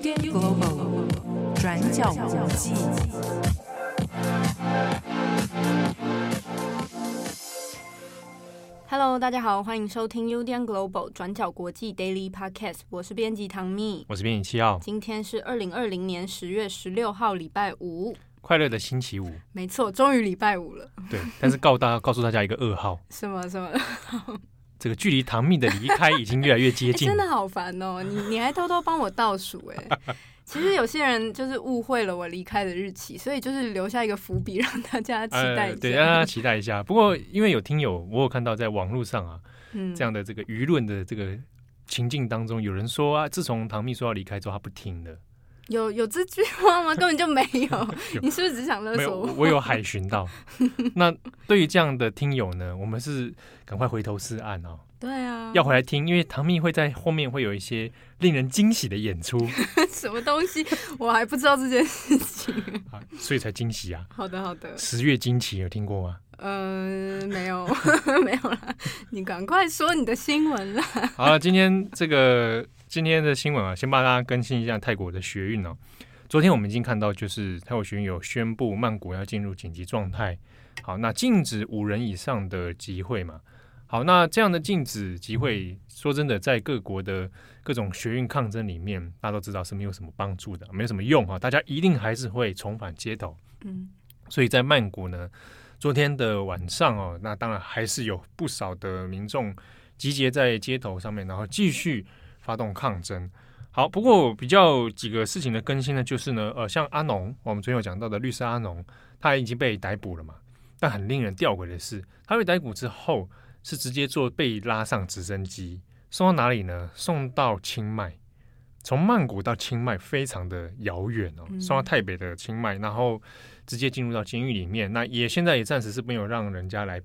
Udn Global 转角国际。Hello， 大家好，欢迎收听 Udn Global 转角国际 Daily Podcast， 我是编辑唐蜜，我是编辑七号。今天是2020年10月16号，礼拜五。快乐的星期五，没错，终于礼拜五了。对，但是告诉大家一个噩耗，什么？这个距离唐蜜的离开已经越来越接近，真的好烦哦！你还偷偷帮我倒数哎。其实有些人就是误会了我离开的日期，所以就是留下一个伏笔让大家期待一下，对，让大家期待一下。不过因为有听友，我有看到在网络上啊，这样的这个舆论的这个情境当中，有人说啊，自从唐蜜说要离开之后，他不听了。有这句话吗？根本就没有。你是不是只想勒索我？我有海巡到。那对于这样的听友呢，我们是赶快回头是岸哦。对啊，要回来听，因为唐蜜会在后面会有一些令人惊喜的演出。什么东西？我还不知道这件事情。啊，所以才惊喜啊。好的。10月惊奇有听过吗？没有，没有啦。你赶快说你的新闻啦。好了，今天的新闻啊，先帮大家更新一下泰国的学运哦。昨天我们已经看到，就是泰国学运有宣布曼谷要进入紧急状态。好，那禁止5人以上的集会嘛。好，那这样的禁止集会，说真的，在各国的各种学运抗争里面，大家都知道是没有什么帮助的，没有什么用啊。大家一定还是会重返街头。所以在曼谷呢，昨天的晚上哦，那当然还是有不少的民众集结在街头上面，然后继续发动抗争。好，不过比较几个事情的更新呢，就是呢，像阿农，我们昨天有讲到的律师阿农，他已经被逮捕了嘛。但很令人吊诡的是，他被逮捕之后是直接被拉上直升机，送到哪里呢？送到清迈，从曼谷到清迈非常的遥远哦，送到台北的清迈，然后直接进入到监狱里面。那现在也暂时是没有让人家来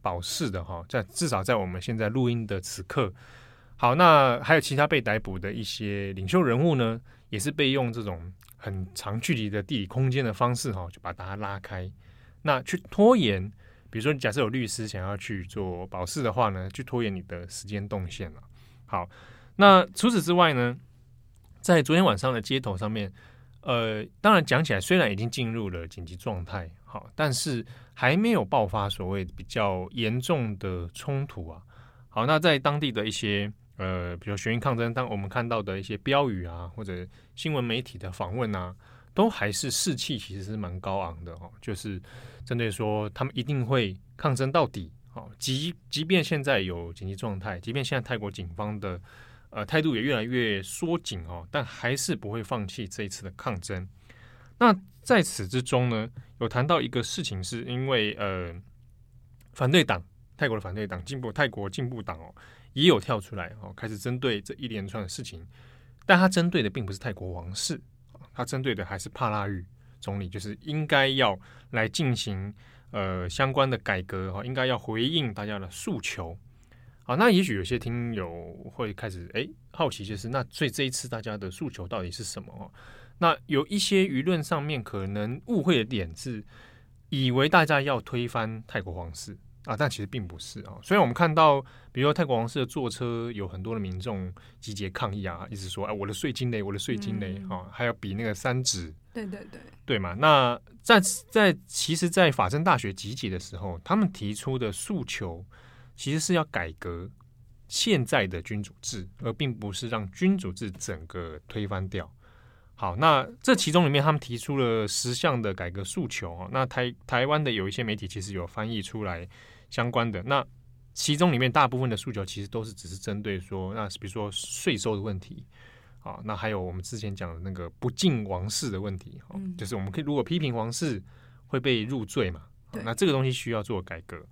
保释的哈，至少在我们现在录音的此刻。好，那还有其他被逮捕的一些领袖人物呢，也是被用这种很长距离的地理空间的方式哈，就把大家拉开，那去拖延。比如说，假设有律师想要去做保释的话呢，去拖延你的时间动线了。好，那除此之外呢，在昨天晚上的街头上面，当然讲起来，虽然已经进入了紧急状态，好，但是还没有爆发所谓比较严重的冲突啊。好，那在当地的一些比如学运抗争，当我们看到的一些标语啊，或者新闻媒体的访问啊，都还是士气其实是蛮高昂的哦。就是针对说他们一定会抗争到底哦，即便现在有紧急状态，即便现在泰国警方的态度也越来越缩紧哦，但还是不会放弃这一次的抗争。那在此之中呢，有谈到一个事情，是因为反对党，泰国的反对党泰国进步党哦，也有跳出来哦，开始针对这一连串的事情，但他针对的并不是泰国王室，他针对的还是帕拉育总理，就是应该要来进行相关的改革哦，应该要回应大家的诉求。好，那也许有些听友会开始好奇，就是那所以这一次大家的诉求到底是什么哦？那有一些舆论上面可能误会的点是，以为大家要推翻泰国皇室。啊，但其实并不是啊。虽然我们看到，比如说泰国王室的坐车有很多的民众集结抗议啊，一直说我的税金勒，我的税金勒啊，还要比那个3指。对嘛。那其实在法政大学集结的时候，他们提出的诉求其实是要改革现在的君主制，而并不是让君主制整个推翻掉。好，那这其中里面他们提出了10项的改革诉求啊。那台湾的有一些媒体其实有翻译出来相关的，那其中里面大部分的诉求其实都是只是针对说，那比如说税收的问题啊，那还有我们之前讲的那个不敬王室的问题啊，就是我们可以如果批评王室会被入罪嘛，那这个东西需要做改革，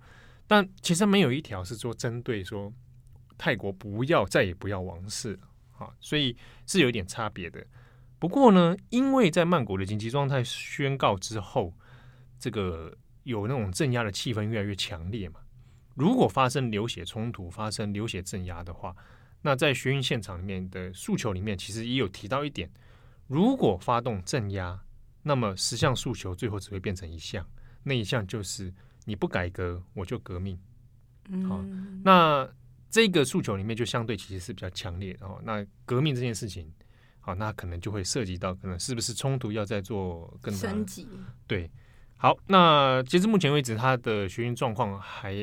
但其实没有一条是做针对说泰国再也不要王室啊，所以是有一点差别的。不过呢，因为在曼谷的紧急状态宣告之后，这个有那种镇压的气氛越来越强烈嘛，如果发生流血冲突，发生流血镇压的话，那在学运现场里面的诉求里面其实也有提到一点，如果发动镇压，那么10项诉求最后只会变成1项，那1项就是你不改革我就革命。好，那这个诉求里面就相对其实是比较强烈哦，那革命这件事情好，那可能就会涉及到可能是不是冲突要再做更大升级。对，好，那截至目前为止，他的学运状况还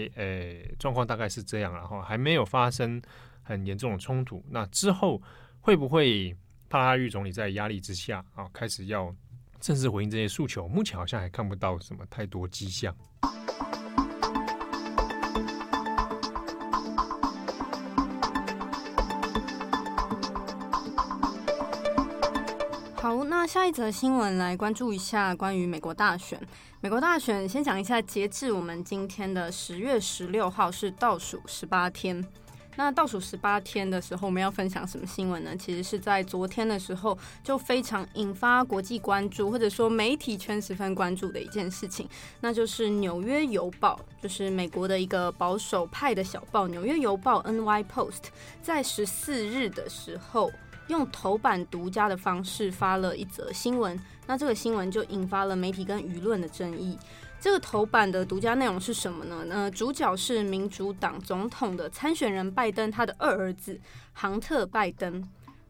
状况大概是这样，然后还没有发生很严重的冲突。那之后会不会帕拉育总理在压力之下啊，开始要正式回应这些诉求？目前好像还看不到什么太多迹象。好，那下一则新闻来关注一下关于美国大选。美国大选先讲一下，截至我们今天的10月16号是倒数18天。那倒数18天的时候，我们要分享什么新闻呢？其实是在昨天的时候就非常引发国际关注，或者说媒体圈十分关注的一件事情，那就是《纽约邮报》，就是美国的一个保守派的小报《纽约邮报》NY Post， 在14日的时候用头版独家的方式发了一则新闻，那这个新闻就引发了媒体跟舆论的争议。这个头版的独家内容是什么呢？主角是民主党总统的参选人拜登，他的二儿子杭特·拜登。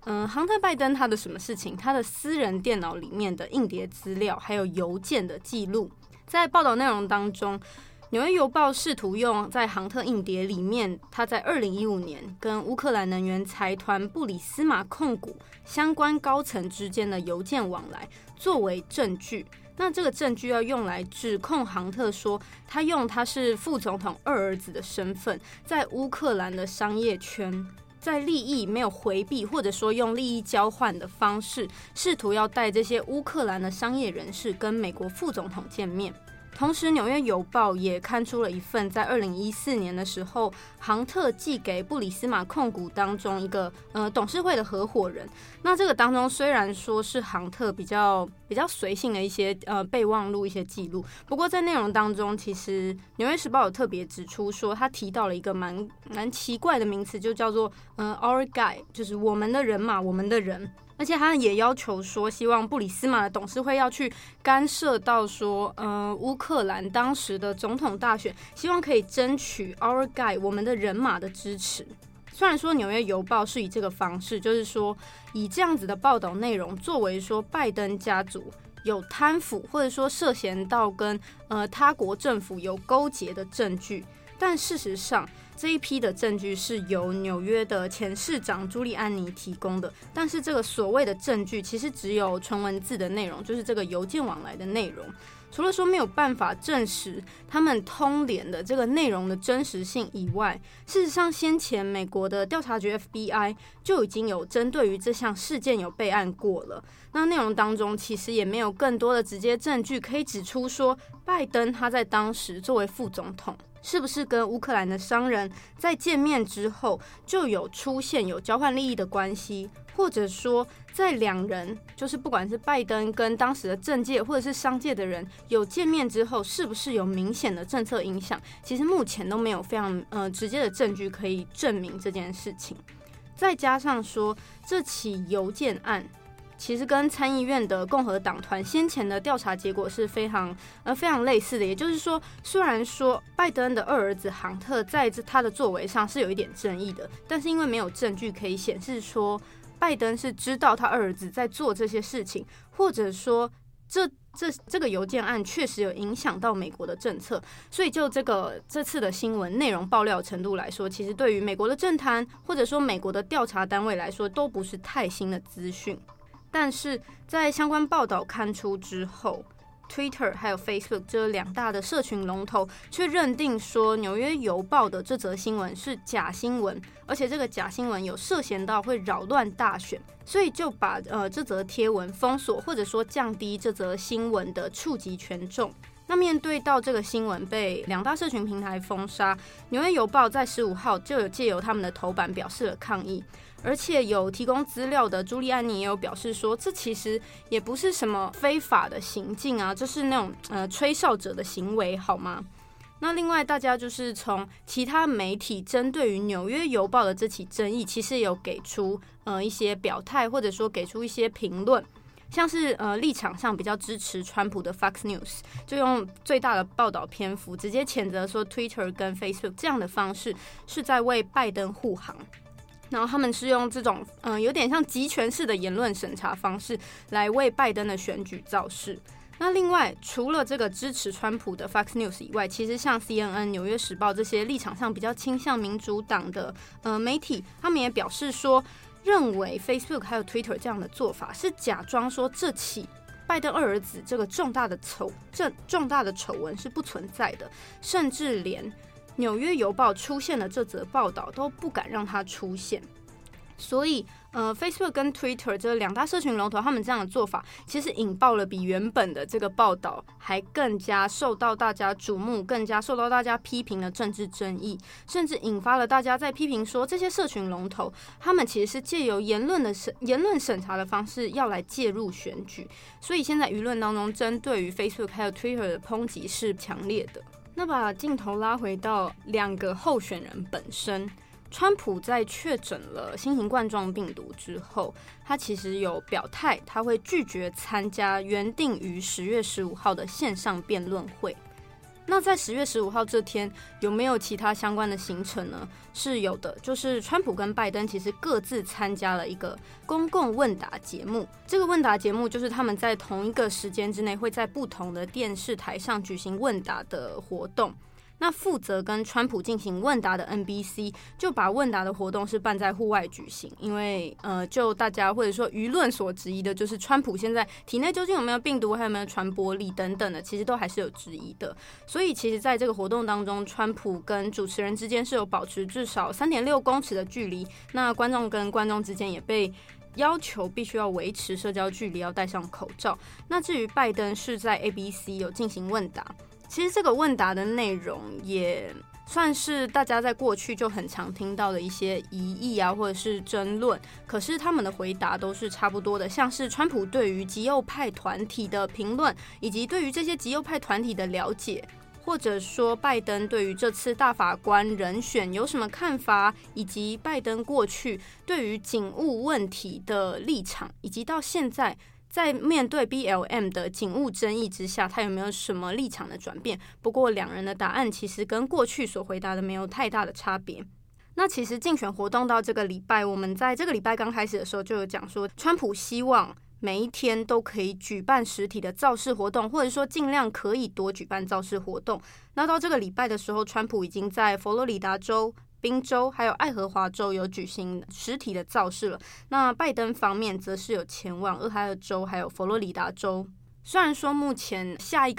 杭特·拜登他的什么事情？他的私人电脑里面的硬碟资料，还有邮件的记录。在报道内容当中，《纽约邮报》试图用在杭特硬碟里面，他在2015年跟乌克兰能源财团布里斯马控股相关高层之间的邮件往来作为证据。那这个证据要用来指控杭特说，他用他是副总统二儿子的身份，在乌克兰的商业圈，在利益没有回避，或者说用利益交换的方式，试图要带这些乌克兰的商业人士跟美国副总统见面。同时，《纽约邮报》也刊出了一份在2014年的时候，杭特寄给布里斯马控股当中一个董事会的合伙人。那这个当中虽然说是杭特比较随性的一些备忘录、一些记录，不过在内容当中，其实《纽约时报》有特别指出说，他提到了一个蛮奇怪的名词，就叫做our guy， 就是我们的人嘛，我们的人。而且他也要求说，希望布里斯马的董事会要去干涉到说，乌克兰当时的总统大选，希望可以争取 our guy 我们的人马的支持。虽然说《纽约邮报》是以这个方式，就是说以这样子的报道内容作为说拜登家族有贪腐，或者说涉嫌到跟他国政府有勾结的证据，但事实上这一批的证据是由纽约的前市长朱利安尼提供的，但是这个所谓的证据其实只有纯文字的内容，就是这个邮件往来的内容。除了说没有办法证实他们通联的这个内容的真实性以外，事实上先前美国的调查局 FBI 就已经有针对于这项事件有备案过了。那内容当中其实也没有更多的直接证据可以指出说，拜登他在当时作为副总统是不是跟乌克兰的商人在见面之后就有出现有交换利益的关系，或者说在两人，就是不管是拜登跟当时的政界或者是商界的人有见面之后，是不是有明显的政策影响，其实目前都没有非常直接的证据可以证明这件事情。再加上说，这起邮件案其实跟参议院的共和党团先前的调查结果是非常类似的，也就是说，虽然说拜登的二儿子杭特在他的作为上是有一点争议的，但是因为没有证据可以显示说拜登是知道他二儿子在做这些事情，或者说这个邮件案确实有影响到美国的政策，所以就这次的新闻内容爆料程度来说，其实对于美国的政坛或者说美国的调查单位来说，都不是太新的资讯。但是在相关报道刊出之后， Twitter 还有 Facebook 这两大的社群龙头却认定说，纽约邮报的这则新闻是假新闻，而且这个假新闻有涉嫌到会扰乱大选，所以就把这则贴文封锁，或者说降低这则新闻的触及权重。那面对到这个新闻被两大社群平台封杀，纽约邮报在15号就有借由他们的头版表示了抗议，而且有提供资料的朱利安尼也有表示说，这其实也不是什么非法的行径啊，这是那种吹哨者的行为好吗？那另外大家就是从其他媒体针对于纽约邮报的这起争议，其实有给出一些表态，或者说给出一些评论，像是立场上比较支持川普的 Fox News 就用最大的报道篇幅直接谴责说 Twitter 跟 Facebook 这样的方式是在为拜登护航。然后他们是用这种有点像集权式的言论审查方式来为拜登的选举造势。那另外除了这个支持川普的 Fox News 以外，其实像 CNN 纽约时报这些立场上比较倾向民主党的媒体，他们也表示说认为 Facebook 还有 Twitter 这样的做法是假装说这起拜登二儿子这个重大的丑闻是不存在的，甚至连纽约邮报出现了这则报道都不敢让它出现。所以Facebook 跟 Twitter 这两大社群龙头他们这样的做法其实引爆了比原本的这个报道还更加受到大家瞩目，更加受到大家批评的政治争议，甚至引发了大家在批评说这些社群龙头他们其实是借由言论审查的方式要来介入选举。所以现在舆论当中针对于 Facebook 还有 Twitter 的抨击是强烈的。那把镜头拉回到两个候选人本身，川普在确诊了新型冠状病毒之后，他其实有表态他会拒绝参加原定于10月15号的线上辩论会。那在10月15号这天有没有其他相关的行程呢？是有的，就是川普跟拜登其实各自参加了一个公共问答节目，这个问答节目就是他们在同一个时间之内会在不同的电视台上举行问答的活动。那负责跟川普进行问答的 NBC 就把问答的活动是办在户外举行，因为就大家或者说舆论所质疑的就是川普现在体内究竟有没有病毒，还有没有传播力等等的，其实都还是有质疑的。所以其实在这个活动当中，川普跟主持人之间是有保持至少 3.6 公尺的距离，那观众跟观众之间也被要求必须要维持社交距离，要戴上口罩。那至于拜登是在 ABC 有进行问答，其实这个问答的内容也算是大家在过去就很常听到的一些疑义啊，或者是争论，可是他们的回答都是差不多的，像是川普对于极右派团体的评论，以及对于这些极右派团体的了解，或者说拜登对于这次大法官人选有什么看法，以及拜登过去对于警务问题的立场，以及到现在在面对 BLM 的警务争议之下，他有没有什么立场的转变？不过两人的答案其实跟过去所回答的没有太大的差别。那其实竞选活动到这个礼拜，我们在这个礼拜刚开始的时候就有讲说，川普希望每一天都可以举办实体的造势活动，或者说尽量可以多举办造势活动。那到这个礼拜的时候，川普已经在佛罗里达州、宾州还有爱荷华州有举行实体的造势了，那拜登方面则是有前往俄亥俄州还有佛罗里达州。虽然说目前原定的下一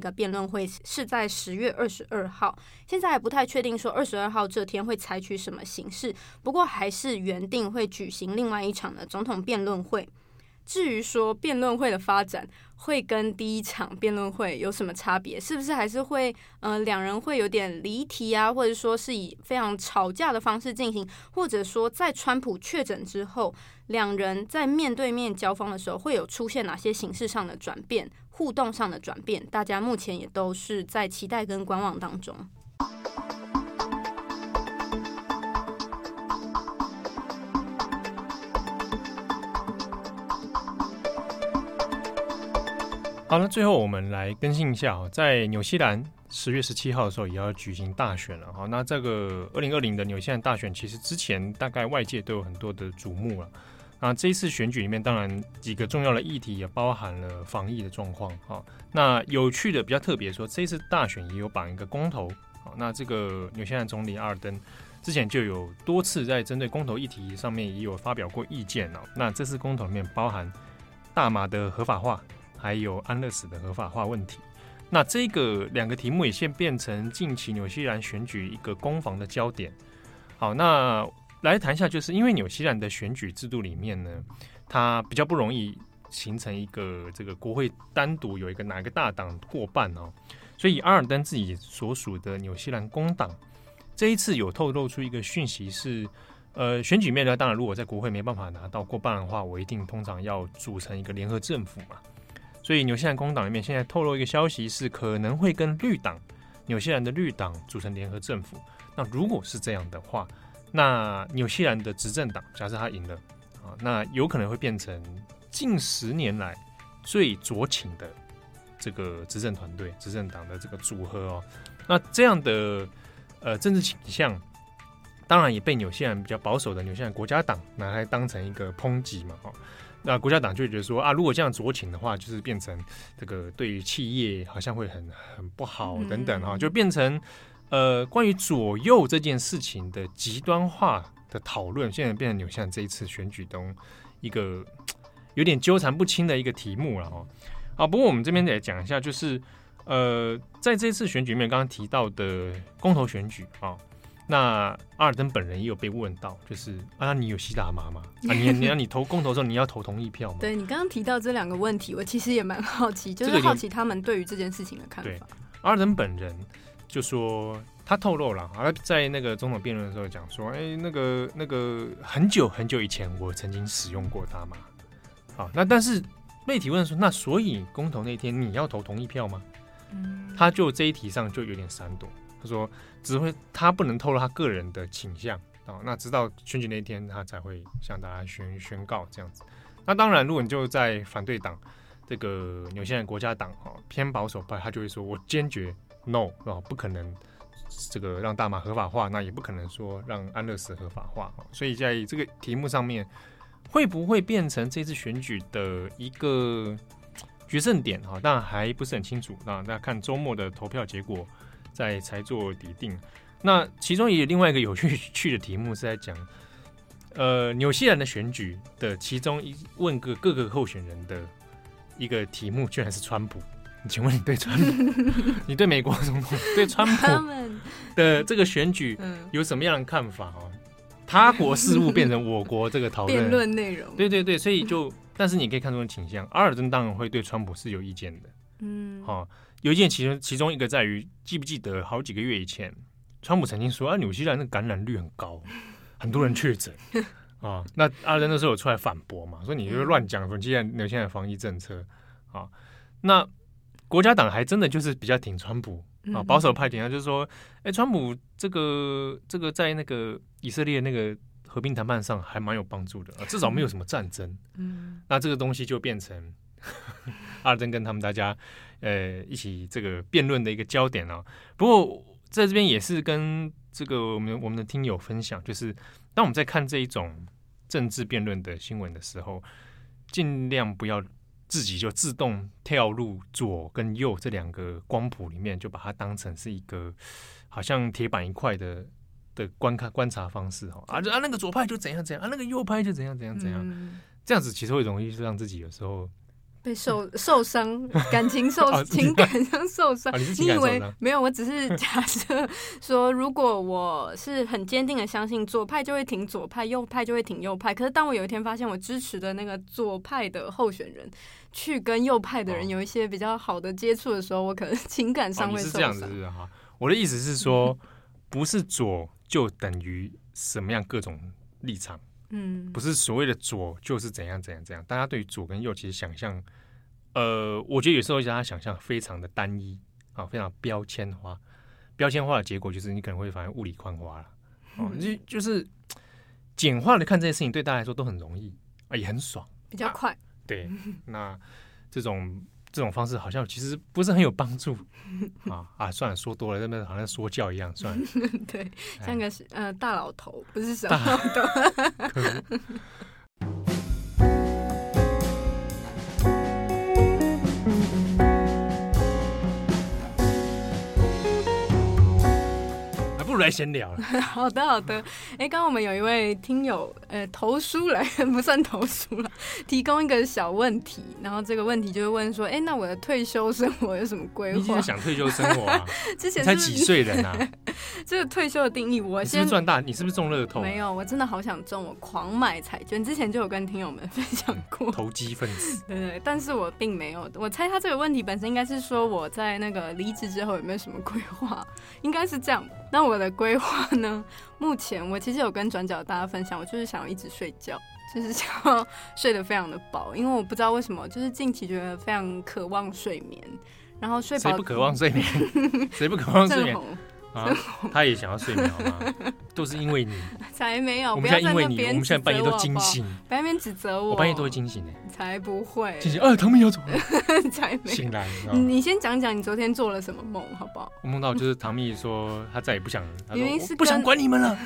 个辩论会是在10月22号，现在还不太确定说22号这天会采取什么形式，不过还是原定会举行另外一场的总统辩论会。至于说辩论会的发展会跟第一场辩论会有什么差别，是不是还是会两人会有点离题啊，或者说是以非常吵架的方式进行，或者说在川普确诊之后两人在面对面交锋的时候会有出现哪些形式上的转变、互动上的转变，大家目前也都是在期待跟观望当中。好，那最后我们来更新一下，在纽西兰10月17号的时候也要举行大选了。好，那这个2020的纽西兰大选其实之前大概外界都有很多的瞩目了。那这一次选举里面当然几个重要的议题也包含了防疫的状况。那有趣的比较特别说，这一次大选也有绑一个公投。那这个纽西兰总理阿尔登之前就有多次在针对公投议题上面也有发表过意见。那这次公投里面包含大麻的合法化还有安乐死的合法化问题，那这个两个题目也现变成近期纽西兰选举一个攻防的焦点。好，那来谈一下，就是因为纽西兰的选举制度里面呢，它比较不容易形成一个这个国会单独有一个哪个大党过半哦，所以阿尔登自己所属的纽西兰工党这一次有透露出一个讯息是，选举面料当然如果在国会没办法拿到过半的话，我一定通常要组成一个联合政府嘛。所以纽西兰工党里面现在透露一个消息是可能会跟绿党，纽西兰的绿党组成联合政府。那如果是这样的话，那纽西兰的执政党假设他赢了，那有可能会变成近10年来最左倾的这个执政团队、执政党的这个组合哦。那这样的政治倾向当然也被纽西兰比较保守的纽西兰国家党拿来当成一个抨击嘛，那国家党就觉得说啊，如果这样酌情的话，就是变成这个对于企业好像会很不好等等哈，就变成关于左右这件事情的极端化的讨论，现在变成纽西兰这一次选举中一个有点纠缠不清的一个题目了哈。啊，不过我们这边得讲一下，就是在这次选举里面刚刚提到的公投选举啊。那阿尔登本人也有被问到，就是啊，你有吸大麻吗？啊，你投公投的时候，你要投同意票吗？对，你刚刚提到这两个问题，我其实也蛮好奇，就是好奇他们对于这件事情的看法。对，阿尔登本人就说，他透露了，他在那个总统辩论的时候讲说，那个很久很久以前，我曾经使用过大麻。好，那但是被提问说，那所以公投那天你要投同意票吗？他就这一题上就有点闪躲。他说他不能透露他个人的倾向、哦、那直到选举那一天他才会向大家 宣告这样子。那当然如果你就在反对党这个纽西兰国家党、哦、偏保守派，他就会说我坚决 no、哦、不可能这个让大麻合法化，那也不可能说让安乐死合法化、哦、所以在这个题目上面会不会变成这次选举的一个决胜点、哦、当然还不是很清楚，那大家看周末的投票结果再才做底定。那其中也有另外一个有趣的题目是在讲，纽西兰的选举的其中一问个各个候选人的一个题目，居然是川普。请问你对川普，你对美国总统对川普的这个选举有什么样的看法、哦、他国事务变成我国这个讨论辩论内容，对对对，所以就但是你可以看出倾向，阿尔登当然会对川普是有意见的，嗯，好、哦。有一件其中一个在于，记不记得好几个月以前，川普曾经说啊，纽西兰的感染率很高，很多人确诊啊。那阿登那时候有出来反驳嘛，说你就乱讲，说纽西兰防疫政策啊。那国家党还真的就是比较挺川普啊，保守派挺他，就是说，哎，川普这个在那个以色列那个和平谈判上还蛮有帮助的、啊，至少没有什么战争。嗯，那这个东西就变成。阿登跟他们大家一起这个辩论的一个焦点哦。不过在这边也是跟这个我们的听友分享，就是当我们在看这一种政治辩论的新闻的时候，尽量不要自己就自动跳入左跟右这两个光谱里面，就把它当成是一个好像铁板一块的观察方式哦。啊，那个左派就怎样怎样，啊那个右派就怎样怎样怎样，这样子其实会容易让自己有时候。被受伤，感情受、哦、情感上受伤、哦、你以为没有？我只是假设说，如果我是很坚定的相信左派就会挺左派，右派就会挺右派，可是当我有一天发现我支持的那个左派的候选人去跟右派的人有一些比较好的接触的时候、哦、我可能情感上会受伤、哦、你是这样子哈。我的意思是说不是左就等于什么样各种立场，不是所谓的左就是怎样怎样怎样，大家对于左跟右其实想象，我觉得有时候大家想象非常的单一啊，非常标签化。标签化的结果就是你可能会发现雾里看花了，哦，就是简化的看这些事情，对大家来说都很容易啊，也很爽，比较快。啊、对，那这种方式好像其实不是很有帮助啊！算了，说多了，那边好像说教一样，算了。对，像个大老头，不是小老头。不如来闲聊了。好的，好的。哎，刚刚我们有一位听友投书来，不算投书了，提供一个小问题。然后这个问题就是问说，哎，那我的退休生活有什么规划？你现在想退休生活啊？之前才几岁人啊？这个退休的定义，我先赚大，你是不是中乐透？没有，我真的好想中，我狂买彩券。之前就有跟听友们分享过，投机分子。对对，但是我并没有。我猜他这个问题本身应该是说我在那个离职之后有没有什么规划，应该是这样。那我的规划呢？目前我其实有跟转角大家分享，我就是想要一直睡觉，就是想要睡得非常的饱，因为我不知道为什么，就是近期觉得非常渴望睡眠，然后睡饱。谁不渴望睡眠？谁不渴望睡眠？啊，他也想要睡眠好吗？都是因为你，才没有。我们现在因为你，我们现在半夜都惊醒。不要在那边指责我，我半夜都会惊醒欸。才不会惊醒啊！他们要走了，才没有醒来。你先讲讲你昨天做了什么梦，好不好？我梦到就是唐蜜说他再也不想，他说我不想管你们了，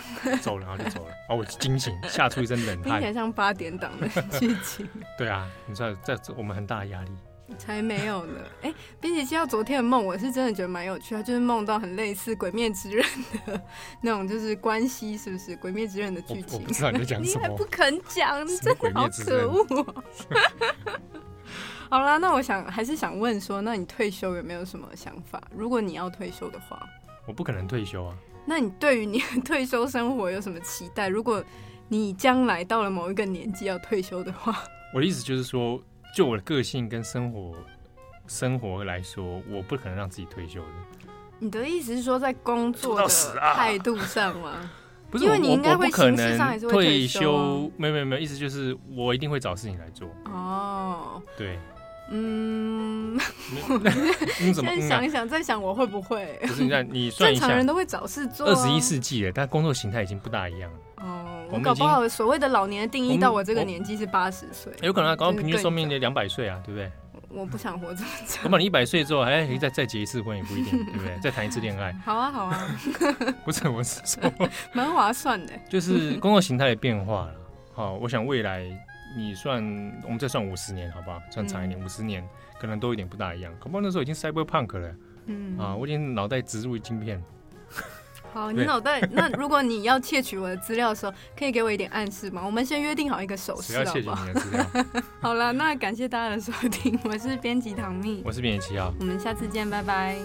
走了，然后就走了。然后我惊醒，吓出一身冷汗，听起来像8点档的剧情。对啊，你知道，在我们很大的压力。才没有呢！哎，编辑接到昨天的梦，我是真的觉得蛮有趣的，就是梦到很类似《鬼灭之刃》的那种，就是关系，是不是？《鬼灭之刃》的剧情，我不知道你在讲什么，你还不肯讲，你真的好可恶！好啦，那我想还是想问说，那你退休有没有什么想法？如果你要退休的话，我不可能退休啊。那你对于你的退休生活有什么期待？如果你将来到了某一个年纪要退休的话，我的意思就是说。就我的个性跟生活来说，我不可能让自己退休的。你的意思是说，在工作的态度上吗？不是，因为你应该会形式上还是会退休。没有，意思就是我一定会找事情来做。哦，对，嗯，你怎么现在想一想，再想我会不会？不是，你算一下，正常人都会找事做。21世纪了，但工作形态已经不大一样了。哦，我搞不好所谓的老年的定义到我这个年纪是80岁，有可能啊，搞到平均寿命的200岁啊，对不对？我不想活这么久。我把你100岁之后，还可以再结一次婚也不一定，对不对？再谈一次恋爱。好啊。不是，我是说，蛮划算的。就是工作形态的变化了。好，我想未来你算，我们再算50年，好不好？算长一点，50年可能都有点不大一样。搞不好那时候已经 cyberpunk 了。嗯。啊，我已经脑袋植入晶片。好，你脑袋那如果你要窃取我的资料的时候，可以给我一点暗示吗？我们先约定好一个手势，好不好？谁要窃取你的资料？好了，那感谢大家的收听，我是编辑唐蜜，我是编辑7号，我们下次见，拜拜。